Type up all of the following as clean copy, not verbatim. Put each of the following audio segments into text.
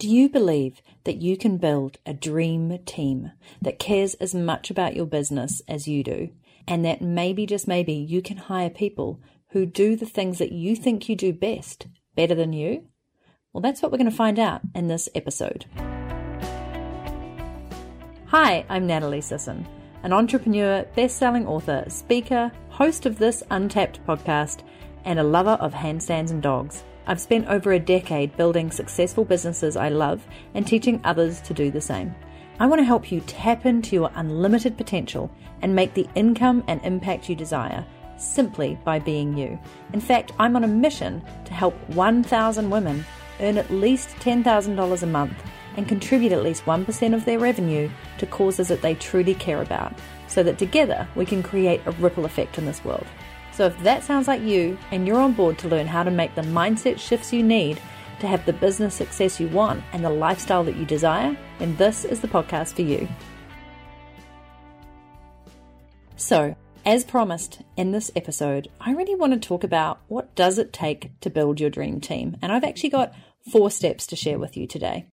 Do you believe that you can build a dream team that cares as much about your business as you do, and that maybe, just maybe, you can hire people who do the things that you think you do best better than you? Well, that's what we're going to find out in this episode. Hi, I'm Natalie Sisson, an entrepreneur, best-selling author, speaker, host of this Untapped podcast, and a lover of handstands and dogs. I've spent over a decade building successful businesses I love and teaching others to do the same. I want to help you tap into your unlimited potential and make the income and impact you desire simply by being you. In fact, I'm on a mission to help 1,000 women earn at least $10,000 a month and contribute at least 1% of their revenue to causes that they truly care about, so that together we can create a ripple effect in this world. So if that sounds like you and you're on board to learn how to make the mindset shifts you need to have the business success you want and the lifestyle that you desire, then this is the podcast for you. So, as promised in this episode, I really want to talk about what does it take to build your dream team. And I've actually got 4 steps to share with you today.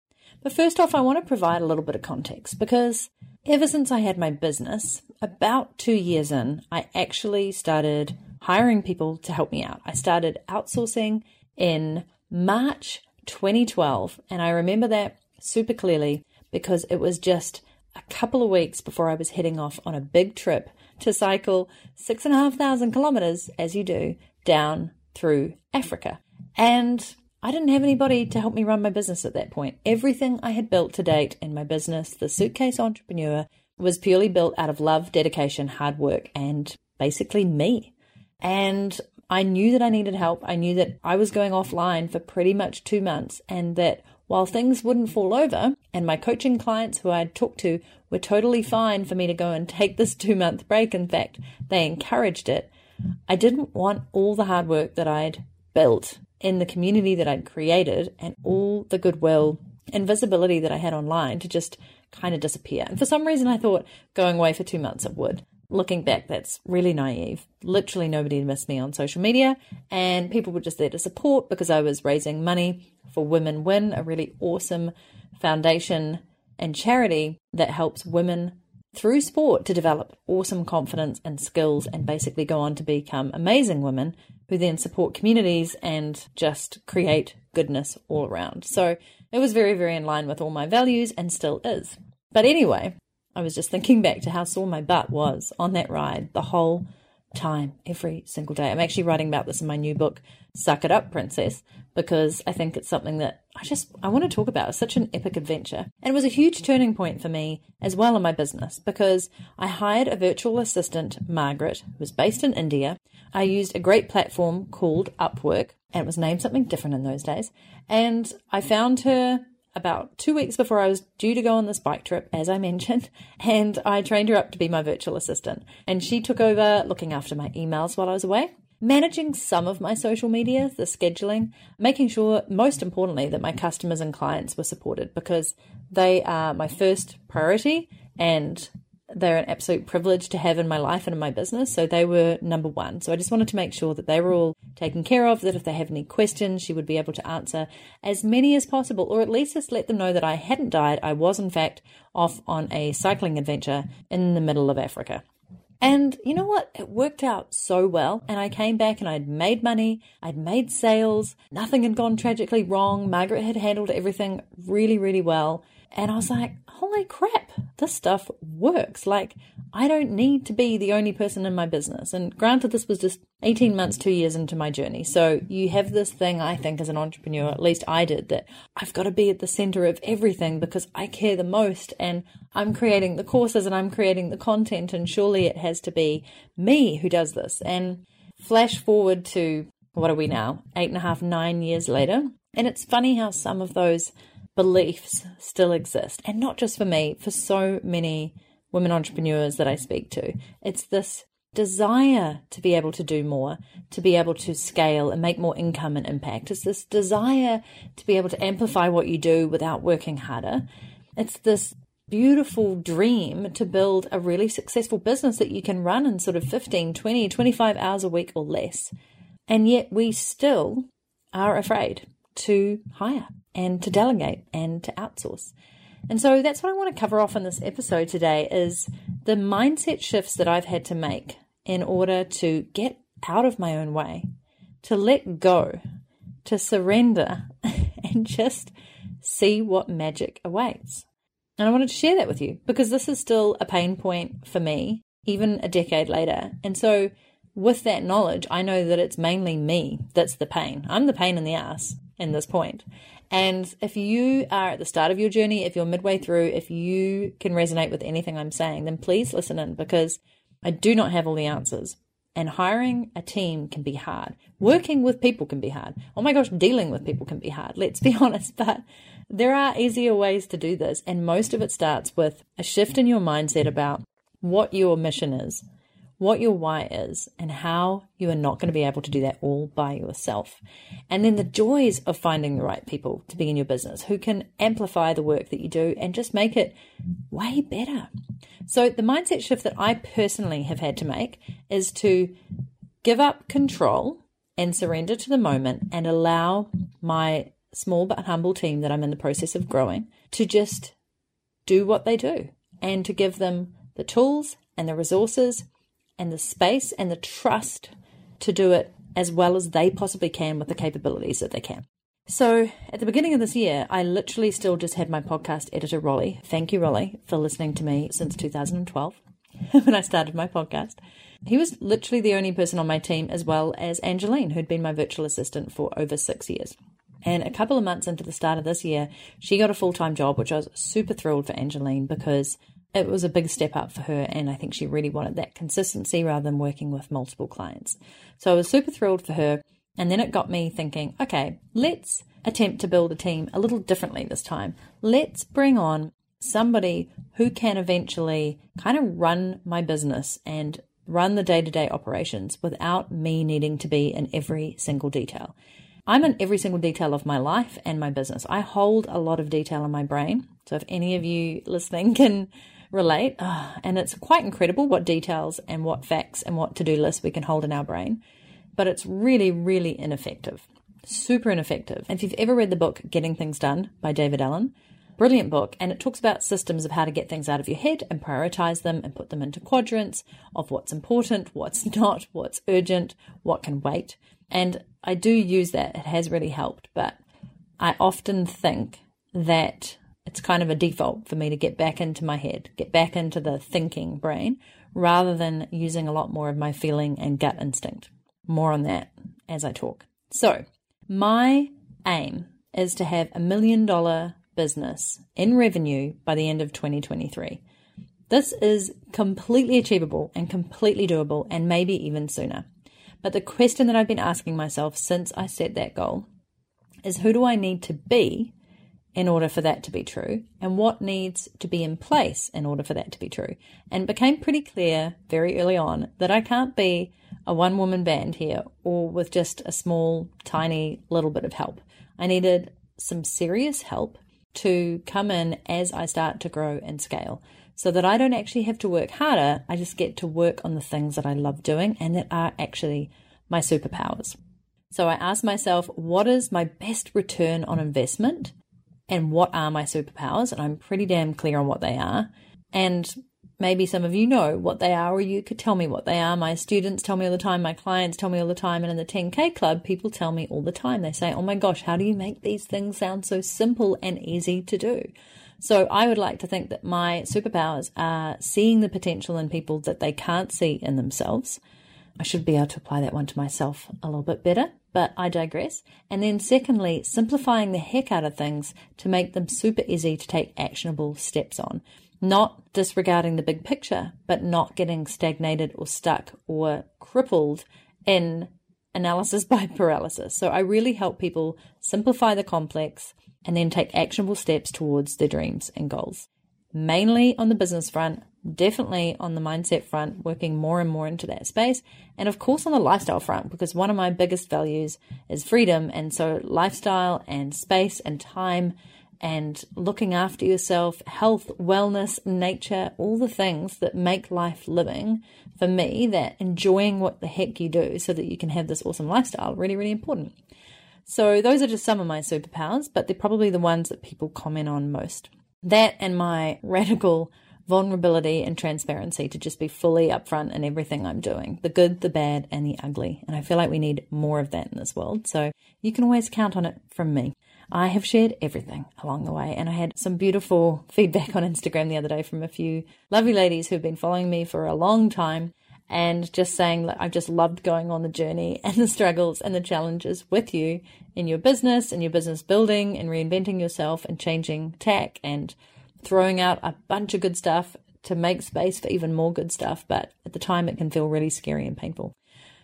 But first off, I want to provide a little bit of context, because ever since I had my business, about 2 years in, I actually started hiring people to help me out. I started outsourcing in March 2012, and I remember that super clearly because it was just a couple of weeks before I was heading off on a big trip to cycle 6,500 kilometers, as you do, down through Africa. And I didn't have anybody to help me run my business at that point. Everything I had built to date in my business, the Suitcase Entrepreneur, was purely built out of love, dedication, hard work, and basically me. And I knew that I needed help. I knew that I was going offline for pretty much 2 months, and that while things wouldn't fall over and my coaching clients who I'd talked to were totally fine for me to go and take this 2-month break, in fact, they encouraged it, I didn't want all the hard work that I'd built in the community that I'd created and all the goodwill and visibility that I had online to just kind of disappear. And for some reason, I thought going away for 2 months it would. Looking back, that's really naive. Literally nobody missed me on social media, and people were just there to support because I was raising money for Women Win, a really awesome foundation and charity that helps women through sport to develop awesome confidence and skills and basically go on to become amazing women who then support communities and just create goodness all around. So it was very, very in line with all my values and still is. But anyway, I was just thinking back to how sore my butt was on that ride the whole time, every single day. I'm actually writing about this in my new book, Suck It Up, Princess, because I think it's something that I want to talk about. It's such an epic adventure. And it was a huge turning point for me as well in my business, because I hired a virtual assistant, Margaret, who was based in India. I used a great platform called Upwork, and it was named something different in those days. And I found her about 2 weeks before I was due to go on this bike trip, as I mentioned, and I trained her up to be my virtual assistant. And she took over looking after my emails while I was away, managing some of my social media, the scheduling, making sure, most importantly, that my customers and clients were supported, because they are my first priority and they're an absolute privilege to have in my life and in my business. So they were number one. So I just wanted to make sure that they were all taken care of, that if they have any questions, she would be able to answer as many as possible, or at least just let them know that I hadn't died. I was, in fact, off on a cycling adventure in the middle of Africa. And you know what? It worked out so well. And I came back and I'd made money. I'd made sales. Nothing had gone tragically wrong. Margaret had handled everything really, really well. And I was like, holy crap, this stuff works. Like, I don't need to be the only person in my business. And granted, this was just 18 months, 2 years into my journey. So you have this thing, I think, as an entrepreneur, at least I did, that I've got to be at the center of everything because I care the most, and I'm creating the courses and I'm creating the content, and surely it has to be me who does this. And flash forward to, what are we now, 8.5, 9 years later. And it's funny how some of those beliefs still exist. And not just for me, for so many women entrepreneurs that I speak to. It's this desire to be able to do more, to be able to scale and make more income and impact. It's this desire to be able to amplify what you do without working harder. It's this beautiful dream to build a really successful business that you can run in sort of 15, 20, 25 hours a week or less. And yet we still are afraid to hire and to delegate and to outsource. And so that's what I want to cover off in this episode today is the mindset shifts that I've had to make in order to get out of my own way, to let go, to surrender, and just see what magic awaits. And I wanted to share that with you because this is still a pain point for me, even a decade later. And so with that knowledge, I know that it's mainly me that's the pain. I'm the pain in the ass in this point. And if you are at the start of your journey, if you're midway through, if you can resonate with anything I'm saying, then please listen in because I do not have all the answers. And hiring a team can be hard. Working with people can be hard. Oh my gosh, dealing with people can be hard. Let's be honest, but there are easier ways to do this. And most of it starts with a shift in your mindset about what your mission is, what your why is, and how you are not going to be able to do that all by yourself. And then the joys of finding the right people to be in your business who can amplify the work that you do and just make it way better. So the mindset shift that I personally have had to make is to give up control and surrender to the moment and allow my small but humble team that I'm in the process of growing to just do what they do and to give them the tools and the resources and the space and the trust to do it as well as they possibly can with the capabilities that they can. So at the beginning of this year, I literally still just had my podcast editor, Rolly. Thank you, Rolly, for listening to me since 2012 when I started my podcast. He was literally the only person on my team, as well as Angeline, who'd been my virtual assistant for over 6 years. And a couple of months into the start of this year, she got a full-time job, which I was super thrilled for Angeline because it was a big step up for her. And I think she really wanted that consistency rather than working with multiple clients. So I was super thrilled for her. And then it got me thinking, okay, let's attempt to build a team a little differently this time. Let's bring on somebody who can eventually kind of run my business and run the day-to-day operations without me needing to be in every single detail. I'm in every single detail of my life and my business. I hold a lot of detail in my brain. So if any of you listening can relate, and it's quite incredible what details and what facts and what to-do lists we can hold in our brain. But it's really, really ineffective, super ineffective. And if you've ever read the book, Getting Things Done by David Allen, brilliant book. And it talks about systems of how to get things out of your head and prioritize them and put them into quadrants of what's important, what's not, what's urgent, what can wait. And I do use that. It has really helped. But I often think that it's kind of a default for me to get back into my head, get back into the thinking brain, rather than using a lot more of my feeling and gut instinct. More on that as I talk. So my aim is to have $1 million business in revenue by the end of 2023. This is completely achievable and completely doable and maybe even sooner. But the question that I've been asking myself since I set that goal is who do I need to be in order for that to be true? And what needs to be in place in order for that to be true? And it became pretty clear very early on that I can't be a one-woman band here or with just a small, tiny little bit of help. I needed some serious help to come in as I start to grow and scale so that I don't actually have to work harder. I just get to work on the things that I love doing and that are actually my superpowers. So I asked myself, what is my best return on investment and what are my superpowers? And I'm pretty damn clear on what they are. And maybe some of you know what they are, or you could tell me what they are. My students tell me all the time. My clients tell me all the time. And in the 10K Club, people tell me all the time. They say, oh my gosh, how do you make these things sound so simple and easy to do? So I would like to think that my superpowers are seeing the potential in people that they can't see in themselves. I should be able to apply that one to myself a little bit better, but I digress. And then secondly, simplifying the heck out of things to make them super easy to take actionable steps on. Not disregarding the big picture, but not getting stagnated or stuck or crippled in analysis by paralysis. So I really help people simplify the complex and then take actionable steps towards their dreams and goals. Mainly on the business front, definitely on the mindset front, working more and more into that space. And of course on the lifestyle front, because one of my biggest values is freedom. And so lifestyle and space and time and looking after yourself, health, wellness, nature, all the things that make life living for me, that enjoying what the heck you do so that you can have this awesome lifestyle, really, really important. So those are just some of my superpowers, but they're probably the ones that people comment on most. That and my radical vulnerability and transparency to just be fully upfront in everything I'm doing, the good, the bad, and the ugly. And I feel like we need more of that in this world. So you can always count on it from me. I have shared everything along the way, and I had some beautiful feedback on Instagram the other day from a few lovely ladies who've been following me for a long time and just saying that I've just loved going on the journey and the struggles and the challenges with you in your business, and your business building and reinventing yourself and changing tack and throwing out a bunch of good stuff to make space for even more good stuff. But at the time, it can feel really scary and painful.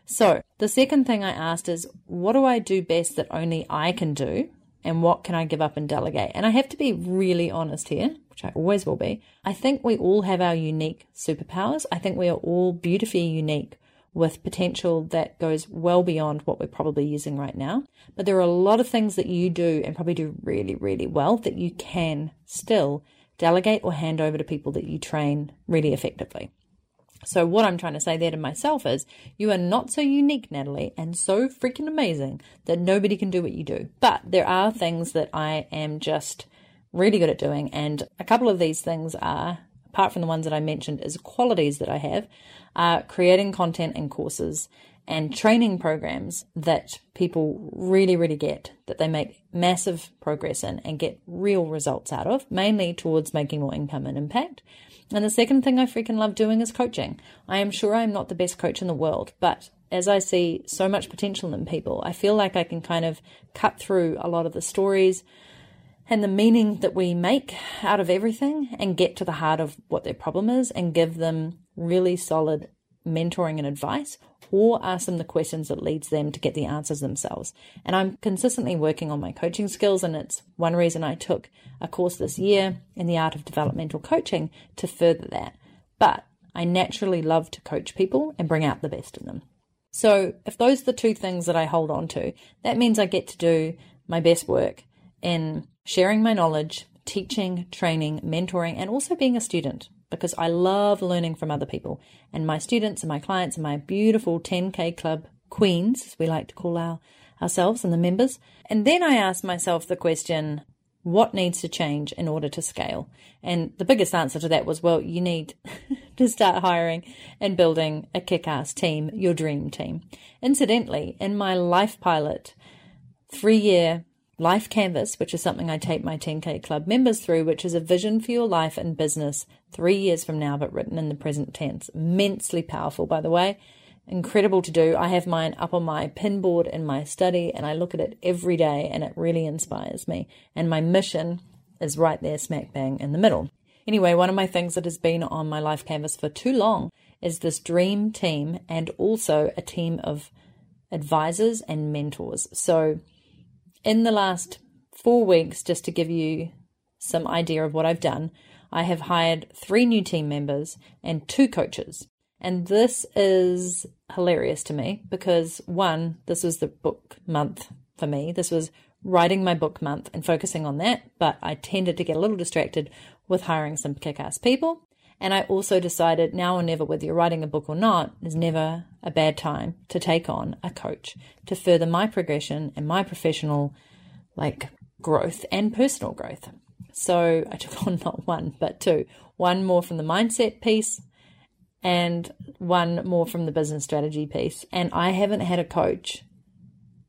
So the second thing I asked is, what do I do best that only I can do? And what can I give up and delegate? And I have to be really honest here, which I always will be. I think we all have our unique superpowers. I think we are all beautifully unique with potential that goes well beyond what we're probably using right now. But there are a lot of things that you do and probably do really, really well that you can still delegate or hand over to people that you train really effectively. So what I'm trying to say there to myself is, you are not so unique, Natalie, and so freaking amazing that nobody can do what you do. But there are things that I am just really good at doing. And a couple of these things are, apart from the ones that I mentioned as qualities that I have, are creating content and courses and training programs that people really, really get, that they make massive progress in and get real results out of, mainly towards making more income and impact. And the second thing I freaking love doing is coaching. I am sure I'm not the best coach in the world, but as I see so much potential in people, I feel like I can kind of cut through a lot of the stories and the meaning that we make out of everything and get to the heart of what their problem is and give them really solid mentoring and advice, or ask them the questions that leads them to get the answers themselves. And I'm consistently working on my coaching skills, and it's one reason I took a course this year in the art of developmental coaching to further that. But I naturally love to coach people and bring out the best in them. So if those are the two things that I hold on to, that means I get to do my best work in sharing my knowledge, teaching, training, mentoring, and also being a student, because I love learning from other people. And my students and my clients and my beautiful 10K Club queens, as we like to call ourselves and the members. And then I asked myself the question, what needs to change in order to scale? And the biggest answer to that was, well, you need to start hiring and building a kick-ass team, your dream team. Incidentally, in my Life Pilot 3-year Life Canvas, which is something I take my 10K Club members through, which is a vision for your life and business 3 years from now, but written in the present tense. Immensely powerful, by the way. Incredible to do. I have mine up on my pin board in my study, and I look at it every day, and it really inspires me. And my mission is right there, smack bang in the middle. Anyway, one of my things that has been on my Life Canvas for too long is this dream team, and also a team of advisors and mentors. So in the last 4 weeks, just to give you some idea of what I've done, I have hired 3 new team members and 2 coaches. And this is hilarious to me because, one, this was the book month for me. This was writing my book month and focusing on that. But I tended to get a little distracted with hiring some kick-ass people. And I also decided now or never, whether you're writing a book or not, is never a bad time to take on a coach to further my progression and my professional growth and personal growth. So I took on not 1, but 2. 1 more from the mindset piece and 1 more from the business strategy piece. And I haven't had a coach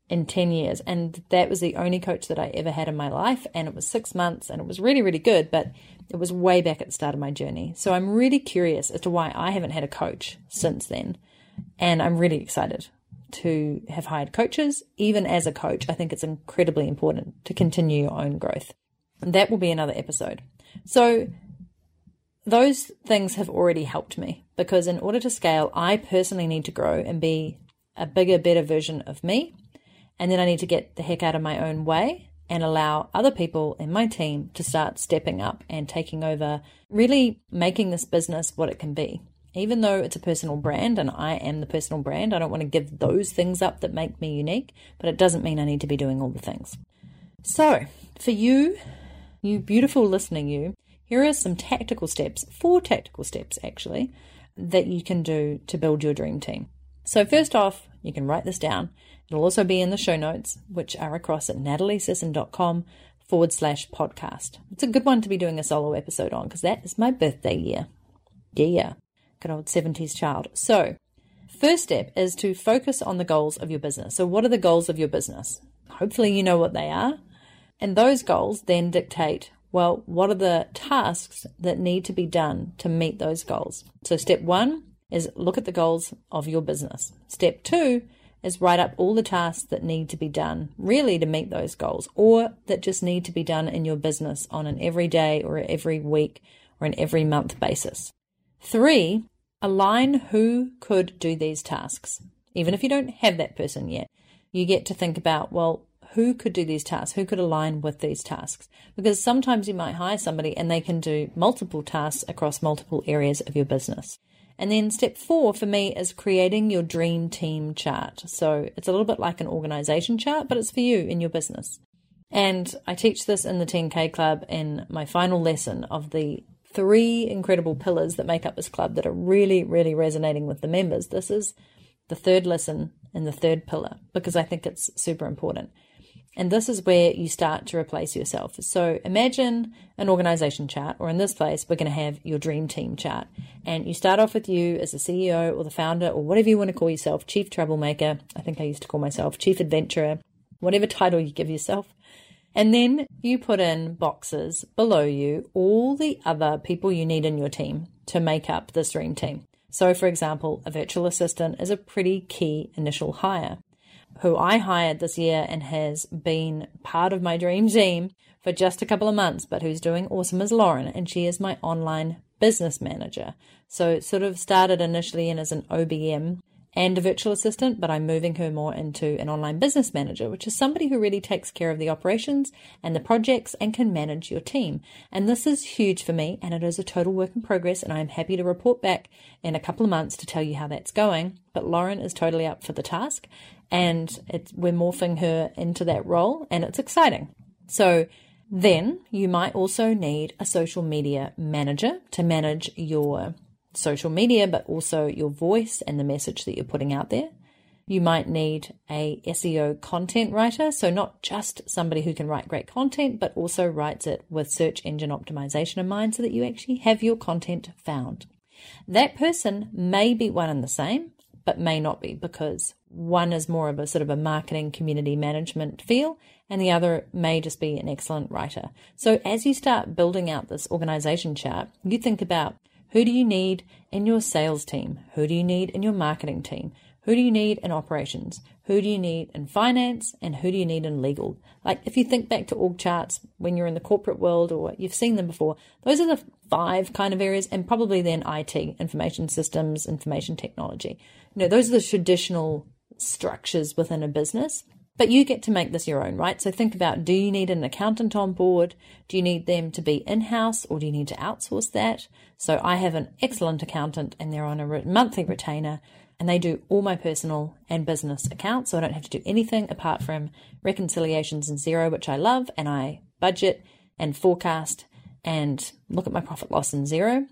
in 10 years. And that was the only coach that I ever had in my life. And it was 6 months and it was really, really good, but it was way back at the start of my journey. So I'm really curious as to why I haven't had a coach since then. And I'm really excited to have hired coaches. Even as a coach, I think it's incredibly important to continue your own growth. And that will be another episode. So those things have already helped me because in order to scale, I personally need to grow and be a bigger, better version of me. And then I need to get the heck out of my own way and allow other people in my team to start stepping up and taking over, really making this business what it can be. Even though it's a personal brand and I am the personal brand, I don't want to give those things up that make me unique, but it doesn't mean I need to be doing all the things. So for you beautiful listening you, here are some tactical steps, 4 tactical steps actually, that you can do to build your dream team. So first off, you can write this down. It'll also be in the show notes, which are across at nataliesisson.com/podcast. It's a good one to be doing a solo episode on because that is my birthday year. Yeah, good old 70s child. So first step is to focus on the goals of your business. So what are the goals of your business? Hopefully you know what they are. And those goals then dictate, well, what are the tasks that need to be done to meet those goals? So step one is look at the goals of your business. Step two is write up all the tasks that need to be done really to meet those goals, or that just need to be done in your business on an everyday or every week or an every month basis. Three, align who could do these tasks. Even if you don't have that person yet, you get to think about, well, who could do these tasks? Who could align with these tasks? Because sometimes you might hire somebody and they can do multiple tasks across multiple areas of your business. And then step four for me is creating your dream team chart. So it's a little bit like an organization chart, but it's for you in your business. And I teach this in the 10K Club in my final lesson of the three incredible pillars that make up this club that are really, really resonating with the members. This is the third lesson and the third pillar because I think it's super important. And this is where you start to replace yourself. So imagine an organization chart, or in this place, we're going to have your dream team chart. And you start off with you as the CEO or the founder or whatever you want to call yourself, chief troublemaker. I think I used to call myself chief adventurer, whatever title you give yourself. And then you put in boxes below you all the other people you need in your team to make up this dream team. So for example, a virtual assistant is a pretty key initial hire, who I hired this year and has been part of my dream team for just a couple of months, but who's doing awesome is Lauren, and she is my online business manager. So it sort of started initially in as an OBM and a virtual assistant, but I'm moving her more into an online business manager, which is somebody who really takes care of the operations and the projects and can manage your team. And this is huge for me, and it is a total work in progress, and I'm happy to report back in a couple of months to tell you how that's going. But Lauren is totally up for the task, and we're morphing her into that role, and it's exciting. So then you might also need a social media manager to manage your social media, but also your voice and the message that you're putting out there. You might need a SEO content writer. So not just somebody who can write great content, but also writes it with search engine optimization in mind so that you actually have your content found. That person may be one and the same, but may not be, because one is more of a sort of a marketing community management feel, and the other may just be an excellent writer. So as you start building out this organization chart, you think about, who do you need in your sales team? Who do you need in your marketing team? Who do you need in operations? Who do you need in finance? And who do you need in legal? Like if you think back to org charts when you're in the corporate world or you've seen them before, those are the five kind of areas, and probably then IT, information systems, information technology. You know, those are the traditional structures within a business. But you get to make this your own, right? So think about, do you need an accountant on board? Do you need them to be in-house, or do you need to outsource that? So I have an excellent accountant, and they're on a monthly retainer, and they do all my personal and business accounts. So I don't have to do anything apart from reconciliations in Xero, which I love, and I budget and forecast and look at my profit loss in Xero.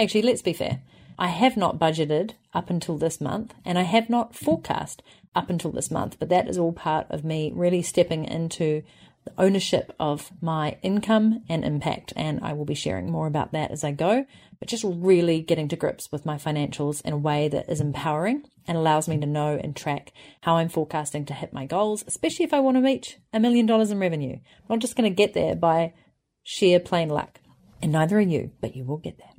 Actually, let's be fair. I have not budgeted up until this month, and I have not forecast up until this month, but that is all part of me really stepping into the ownership of my income and impact, and I will be sharing more about that as I go, but just really getting to grips with my financials in a way that is empowering and allows me to know and track how I'm forecasting to hit my goals, especially if I want to reach $1 million in revenue. I'm not just going to get there by sheer plain luck, and neither are you, but you will get there.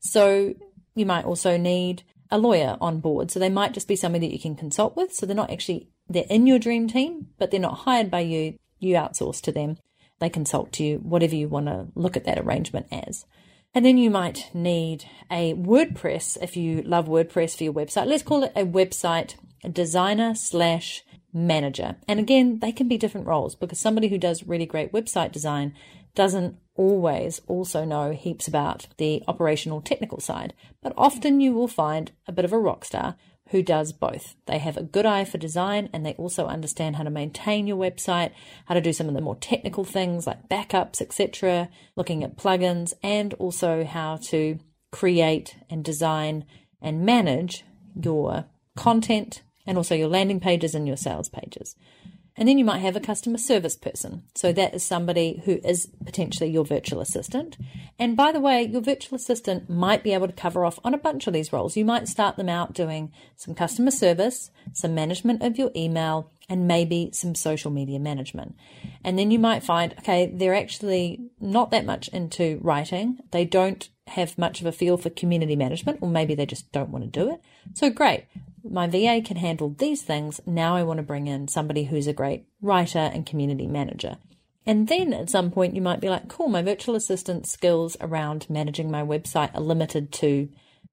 So you might also need a lawyer on board. So they might just be somebody that you can consult with. So they're not actually, they're in your dream team, but they're not hired by you. You outsource to them. They consult to you, whatever you want to look at that arrangement as. And then you might need a WordPress, if you love WordPress for your website. Let's call it a website designer / manager. And again, they can be different roles, because somebody who does really great website design doesn't always also know heaps about the operational technical side, but often you will find a bit of a rock star who does both. They have a good eye for design, and they also understand how to maintain your website, how to do some of the more technical things like backups, etc., looking at plugins, and also how to create and design and manage your content, and also your landing pages and your sales pages. And then you might have a customer service person. So that is somebody who is potentially your virtual assistant. And by the way, your virtual assistant might be able to cover off on a bunch of these roles. You might start them out doing some customer service, some management of your email, and maybe some social media management. And then you might find, okay, they're actually not that much into writing. They don't have much of a feel for community management, or maybe they just don't want to do it. So great. My VA can handle these things. Now I want to bring in somebody who's a great writer and community manager. And then at some point you might be like, cool, my virtual assistant skills around managing my website are limited to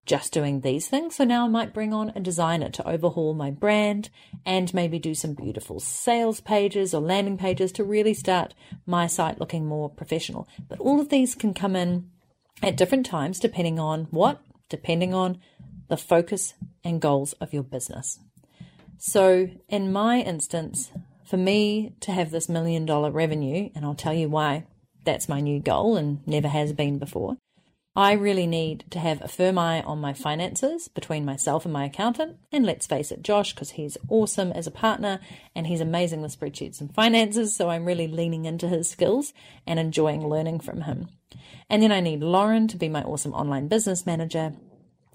just doing these things. So now I might bring on a designer to overhaul my brand and maybe do some beautiful sales pages or landing pages to really start my site looking more professional. But all of these can come in at different times depending on what? Depending on the focus and goals of your business. So in my instance, for me to have this $1 million revenue, and I'll tell you why that's my new goal and never has been before, I really need to have a firm eye on my finances between myself and my accountant. And let's face it, Josh, because he's awesome as a partner and he's amazing with spreadsheets and finances. So I'm really leaning into his skills and enjoying learning from him. And then I need Lauren to be my awesome online business manager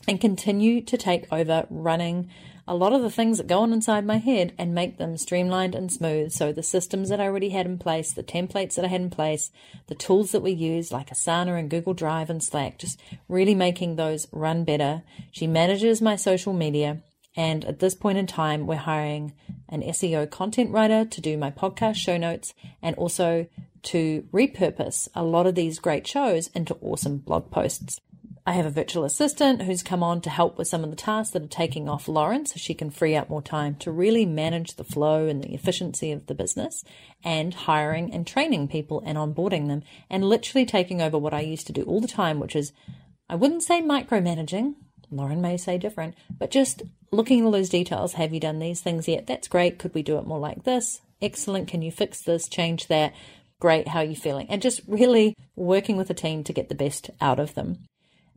and continue to take over running a lot of the things that go on inside my head and make them streamlined and smooth. So the systems that I already had in place, the templates that I had in place, the tools that we use like Asana and Google Drive and Slack, just really making those run better. She manages my social media. And at this point in time, we're hiring an SEO content writer to do my podcast show notes and also to repurpose a lot of these great shows into awesome blog posts. I have a virtual assistant who's come on to help with some of the tasks that are taking off Lauren so she can free up more time to really manage the flow and the efficiency of the business, and hiring and training people and onboarding them and literally taking over what I used to do all the time, which is, I wouldn't say micromanaging, Lauren may say different, but just looking at all those details. Have you done these things yet? That's great. Could we do it more like this? Excellent. Can you fix this? Change that. Great. How are you feeling? And just really working with a team to get the best out of them.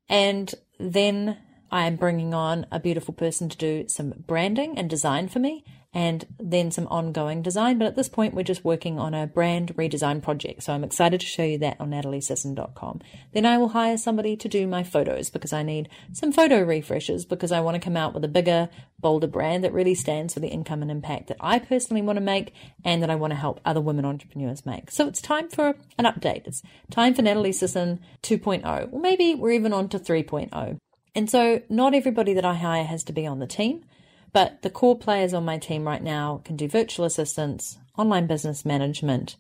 And then I'm bringing on a beautiful person to do some branding and design for me, and then some ongoing design. But at this point, we're just working on a brand redesign project. So I'm excited to show you that on nataliesisson.com. Then I will hire somebody to do my photos because I need some photo refreshes, because I want to come out with a bigger, bolder brand that really stands for the income and impact that I personally want to make and that I want to help other women entrepreneurs make. So it's time for an update. It's time for Natalie Sisson 2.0, or maybe we're even on to 3.0. And so not everybody that I hire has to be on the team, but the core players on my team right now can do virtual assistants, online business management,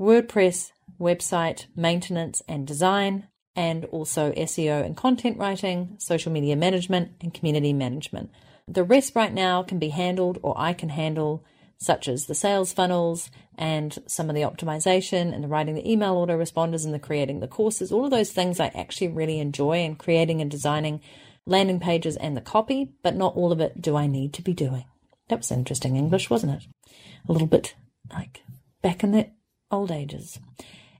WordPress, website maintenance and design, and also SEO and content writing, social media management, and community management. The rest right now can be handled, or I can handle, such as the sales funnels and some of the optimization and the writing the email autoresponders and the creating the courses. All of those things I actually really enjoy, and creating and designing landing pages and the copy, but not all of it do I need to be doing. That was interesting English, wasn't it? A little bit like back in the old ages.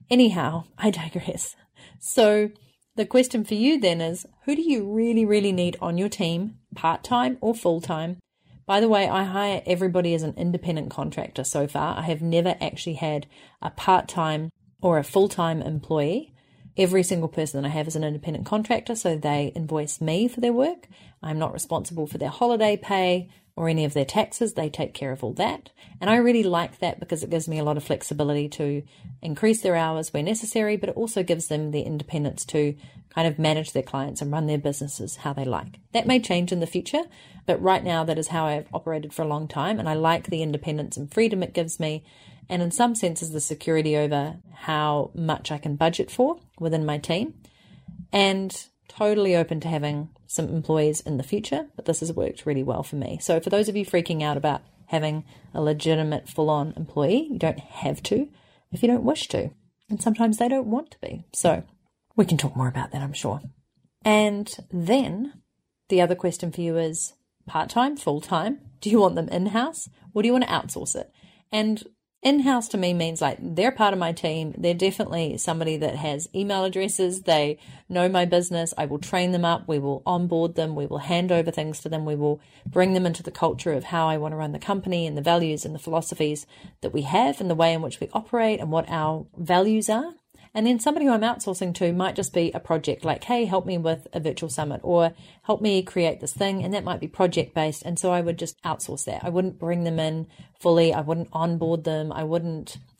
Anyhow, I digress. So the question for you then is, who do you really, really need on your team, part-time or full-time? By the way, I hire everybody as an independent contractor so far. I have never actually had a part-time or a full-time employee. Every single person that I have is an independent contractor, so they invoice me for their work. I'm not responsible for their holiday pay or any of their taxes. They take care of all that. And I really like that because it gives me a lot of flexibility to increase their hours where necessary, but it also gives them the independence to kind of manage their clients and run their businesses how they like. That may change in the future, but right now that is how I've operated for a long time, and I like the independence and freedom it gives me, and in some senses the security over how much I can budget for within my team, and totally open to having some employees in the future, but this has worked really well for me. So for those of you freaking out about having a legitimate full-on employee, you don't have to if you don't wish to, and sometimes they don't want to be. So we can talk more about that, I'm sure. And then the other question for you is part-time, full-time? Do you want them in-house or do you want to outsource it? And In-house to me means like they're part of my team. They're definitely somebody that has email addresses. They know my business. I will train them up. We will onboard them. We will hand over things to them. We will bring them into the culture of how I want to run the company and the values and the philosophies that we have and the way in which we operate and what our values are. And then somebody who I'm outsourcing to might just be a project like, hey, help me with a virtual summit or help me create this thing. And that might be project based. And so I would just outsource that. I wouldn't bring them in fully. I wouldn't onboard them.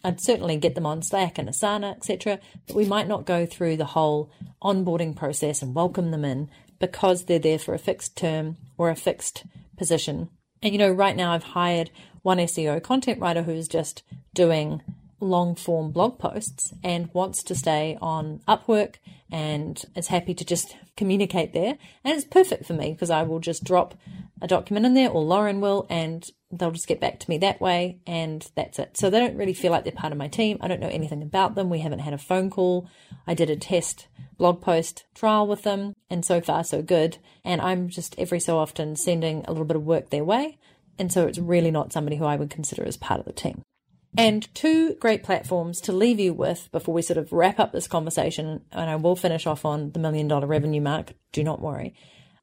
I'd certainly get them on Slack and Asana, etc. But we might not go through the whole onboarding process and welcome them in because they're there for a fixed term or a fixed position. And, you know, right now I've hired one SEO content writer who's just doing long form blog posts and wants to stay on Upwork and is happy to just communicate there. And it's perfect for me because I will just drop a document in there, or Lauren will, and they'll just get back to me that way. And that's it. So they don't really feel like they're part of my team. I don't know anything about them. We haven't had a phone call. I did a test blog post trial with them, and so far so good. And I'm just every so often sending a little bit of work their way. And so it's really not somebody who I would consider as part of the team. And two great platforms to leave you with before we sort of wrap up this conversation, and I will finish off on the $1 million revenue mark, do not worry.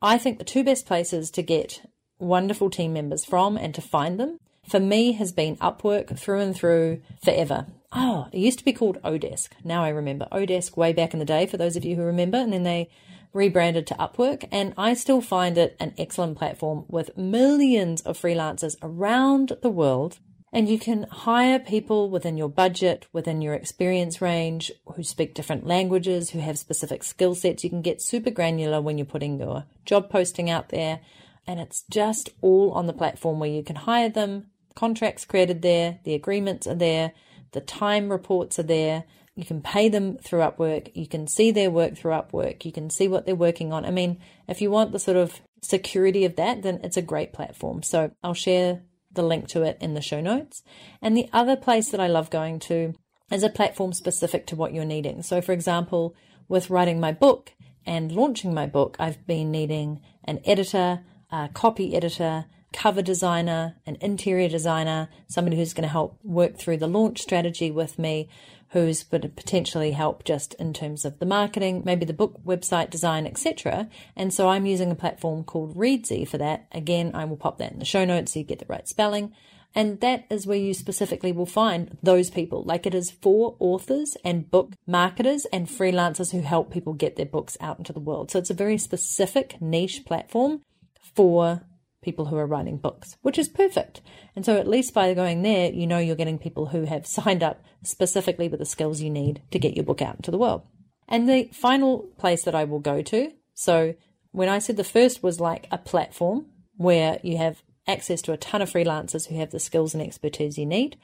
I think the two best places to get wonderful team members from and to find them, for me, has been Upwork through and through forever. Oh, it used to be called Odesk. Now I remember Odesk way back in the day, for those of you who remember, and then they rebranded to Upwork. And I still find it an excellent platform with millions of freelancers around the world. And you can hire people within your budget, within your experience range, who speak different languages, who have specific skill sets. You can get super granular when you're putting your job posting out there. And it's just all on the platform where you can hire them. Contracts created there, the agreements are there, the time reports are there. You can pay them through Upwork. You can see their work through Upwork. You can see what they're working on. I mean, if you want the sort of security of that, then it's a great platform. So I'll share the link to it in the show notes. And the other place that I love going to is a platform specific to what you're needing. So for example, with writing my book and launching my book, I've been needing an editor, a copy editor, cover designer, an interior designer, somebody who's going to help work through the launch strategy with me, who's going to potentially help just in terms of the marketing, maybe the book website design, etc. And so I'm using a platform called Reedsy for that. Again, I will pop that in the show notes so you get the right spelling. And that is where you specifically will find those people. Like, it is for authors and book marketers and freelancers who help people get their books out into the world. So it's a very specific niche platform for people who are writing books, which is perfect. And so at least by going there, you know you're getting people who have signed up specifically with the skills you need to get your book out into the world. And the final place that I will go to, so when I said the first was like a platform where you have access to a ton of freelancers who have the skills and expertise you need.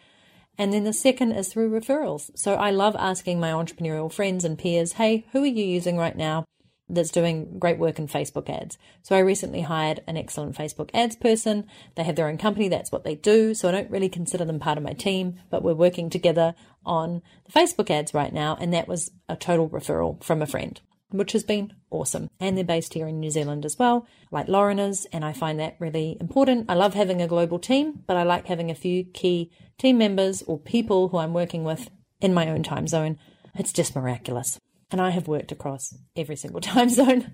And then the second is through referrals. So I love asking my entrepreneurial friends and peers, hey, who are you using right now that's doing great work in Facebook ads? So I recently hired an excellent Facebook ads person. They have their own company. That's what they do. So I don't really consider them part of my team, but we're working together on the Facebook ads right now. And that was a total referral from a friend, which has been awesome. And they're based here in New Zealand as well, like Lauren is. And I find that really important. I love having a global team, but I like having a few key team members or people who I'm working with in my own time zone. It's just miraculous. And I have worked across every single time zone.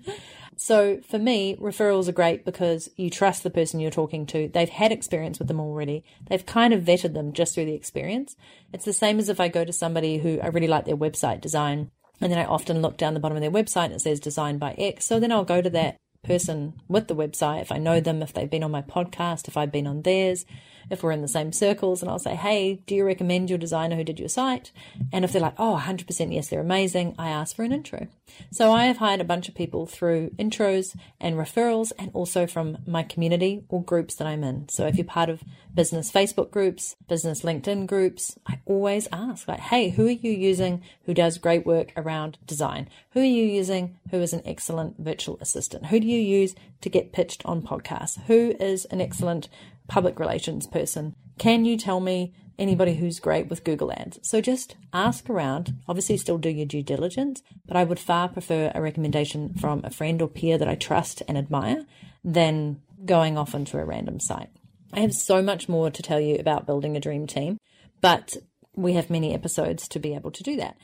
So for me, referrals are great because you trust the person you're talking to. They've had experience with them already. They've kind of vetted them just through the experience. It's the same as if I go to somebody who I really like their website design, and then I often look down the bottom of their website and it says designed by X. So then I'll go to that person with the website, if I know them, if they've been on my podcast, if I've been on theirs, if we're in the same circles, and I'll say, hey, do you recommend your designer who did your site? And if they're like, oh, 100% yes, they're amazing, I ask for an intro. So I have hired a bunch of people through intros and referrals, and also from my community or groups that I'm in. So if you're part of business Facebook groups, business LinkedIn groups, I always ask, like, hey, who are you using who does great work around design? Who are you using who is an excellent virtual assistant? Who do you use to get pitched on podcasts? Who is an excellent public relations person? Can you tell me anybody who's great with Google Ads? So just ask around. Obviously still do your due diligence, but I would far prefer a recommendation from a friend or peer that I trust and admire than going off into a random site. I have so much more to tell you about building a dream team, But we have many episodes to be able to do that.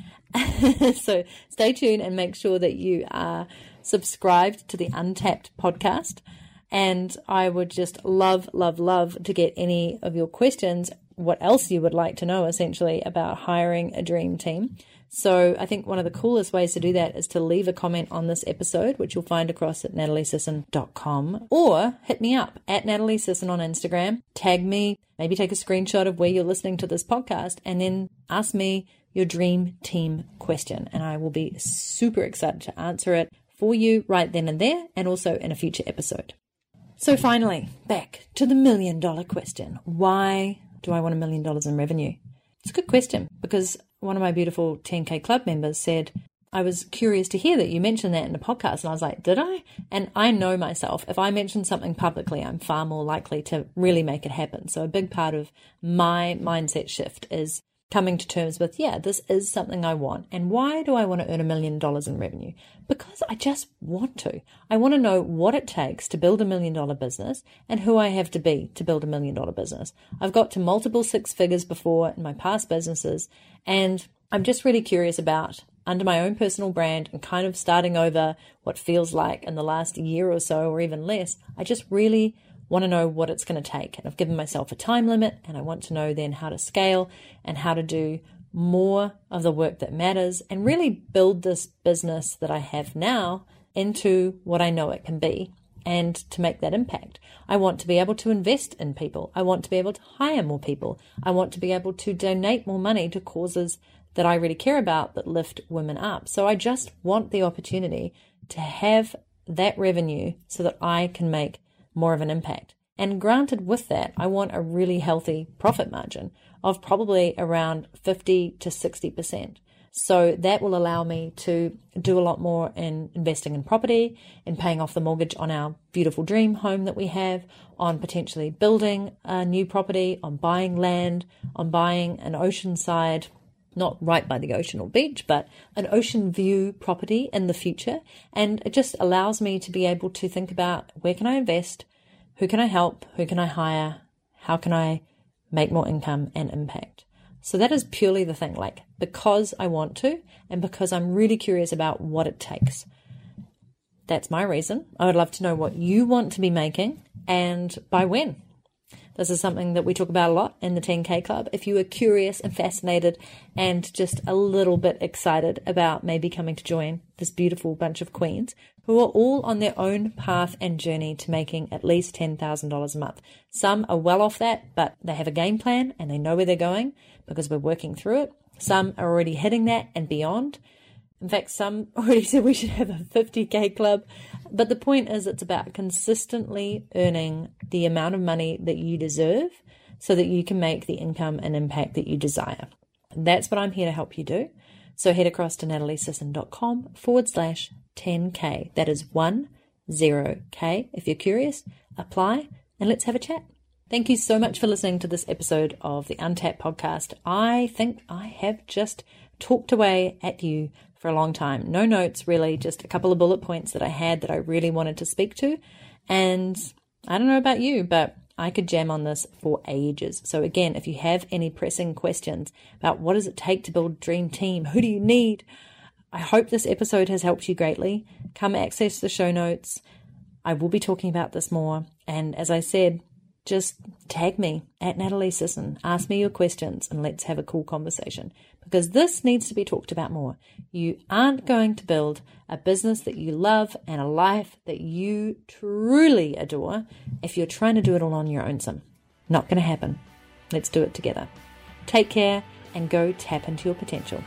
So stay tuned and make sure that you are subscribed to the Untapped podcast. And I would just love, love, love to get any of your questions, what else you would like to know essentially about hiring a dream team. So I think one of the coolest ways to do that is to leave a comment on this episode, which you'll find across at nataliesisson.com, or hit me up at Natalie Sisson on Instagram, tag me, maybe take a screenshot of where you're listening to this podcast, and then ask me your dream team question. And I will be super excited to answer it for you right then and there, and also in a future episode. So finally, back to the $1 million question. Why do I want $1 million in revenue? It's a good question, because one of my beautiful 10K Club members said, I was curious to hear that you mentioned that in the podcast. And I was like, did I? And I know myself. If I mention something publicly, I'm far more likely to really make it happen. So a big part of my mindset shift is coming to terms with, yeah, this is something I want. And why do I want to earn $1 million in revenue? Because I just want to. I want to know what it takes to build $1 million business and who I have to be to build $1 million business. I've got to multiple six figures before in my past businesses, and I'm just really curious about, under my own personal brand and kind of starting over what feels like in the last year or so or even less, I just really want to know what it's going to take. And I've given myself a time limit, and I want to know then how to scale and how to do more of the work that matters and really build this business that I have now into what I know it can be and to make that impact. I want to be able to invest in people. I want to be able to hire more people. I want to be able to donate more money to causes that I really care about that lift women up. So I just want the opportunity to have that revenue so that I can make more of an impact. And granted, with that, I want a really healthy profit margin of probably around 50 to 60%. So that will allow me to do a lot more in investing in property, in paying off the mortgage on our beautiful dream home that we have, on potentially building a new property, on buying land, on buying an oceanside, not right by the ocean or beach, but an ocean view property in the future. And it just allows me to be able to think about, where can I invest? Who can I help? Who can I hire? How can I make more income and impact? So that is purely the thing, like, because I want to, and because I'm really curious about what it takes. That's my reason. I would love to know what you want to be making and by when. This is something that we talk about a lot in the 10K Club. If you are curious and fascinated and just a little bit excited about maybe coming to join this beautiful bunch of queens who are all on their own path and journey to making at least $10,000 a month. Some are well off that, but they have a game plan and they know where they're going because we're working through it. Some are already hitting that and beyond. In fact, some already said we should have a 50K club. But the point is, it's about consistently earning the amount of money that you deserve so that you can make the income and impact that you desire. That's what I'm here to help you do. So head across to nataliesisson.com/10K. That is 10K. If you're curious, apply and let's have a chat. Thank you so much for listening to this episode of the Untapped podcast. I think I have just talked away at you for a long time. No notes, really, just a couple of bullet points that I had that I really wanted to speak to. And I don't know about you, but I could jam on this for ages. So again, if you have any pressing questions about what does it take to build a dream team, who do you need? I hope this episode has helped you greatly. Come access the show notes. I will be talking about this more. And as I said, just tag me at Natalie Sisson, ask me your questions, and let's have a cool conversation, because this needs to be talked about more. You aren't going to build a business that you love and a life that you truly adore if you're trying to do it all on your own. Not going to happen. Let's do it together. Take care and go tap into your potential.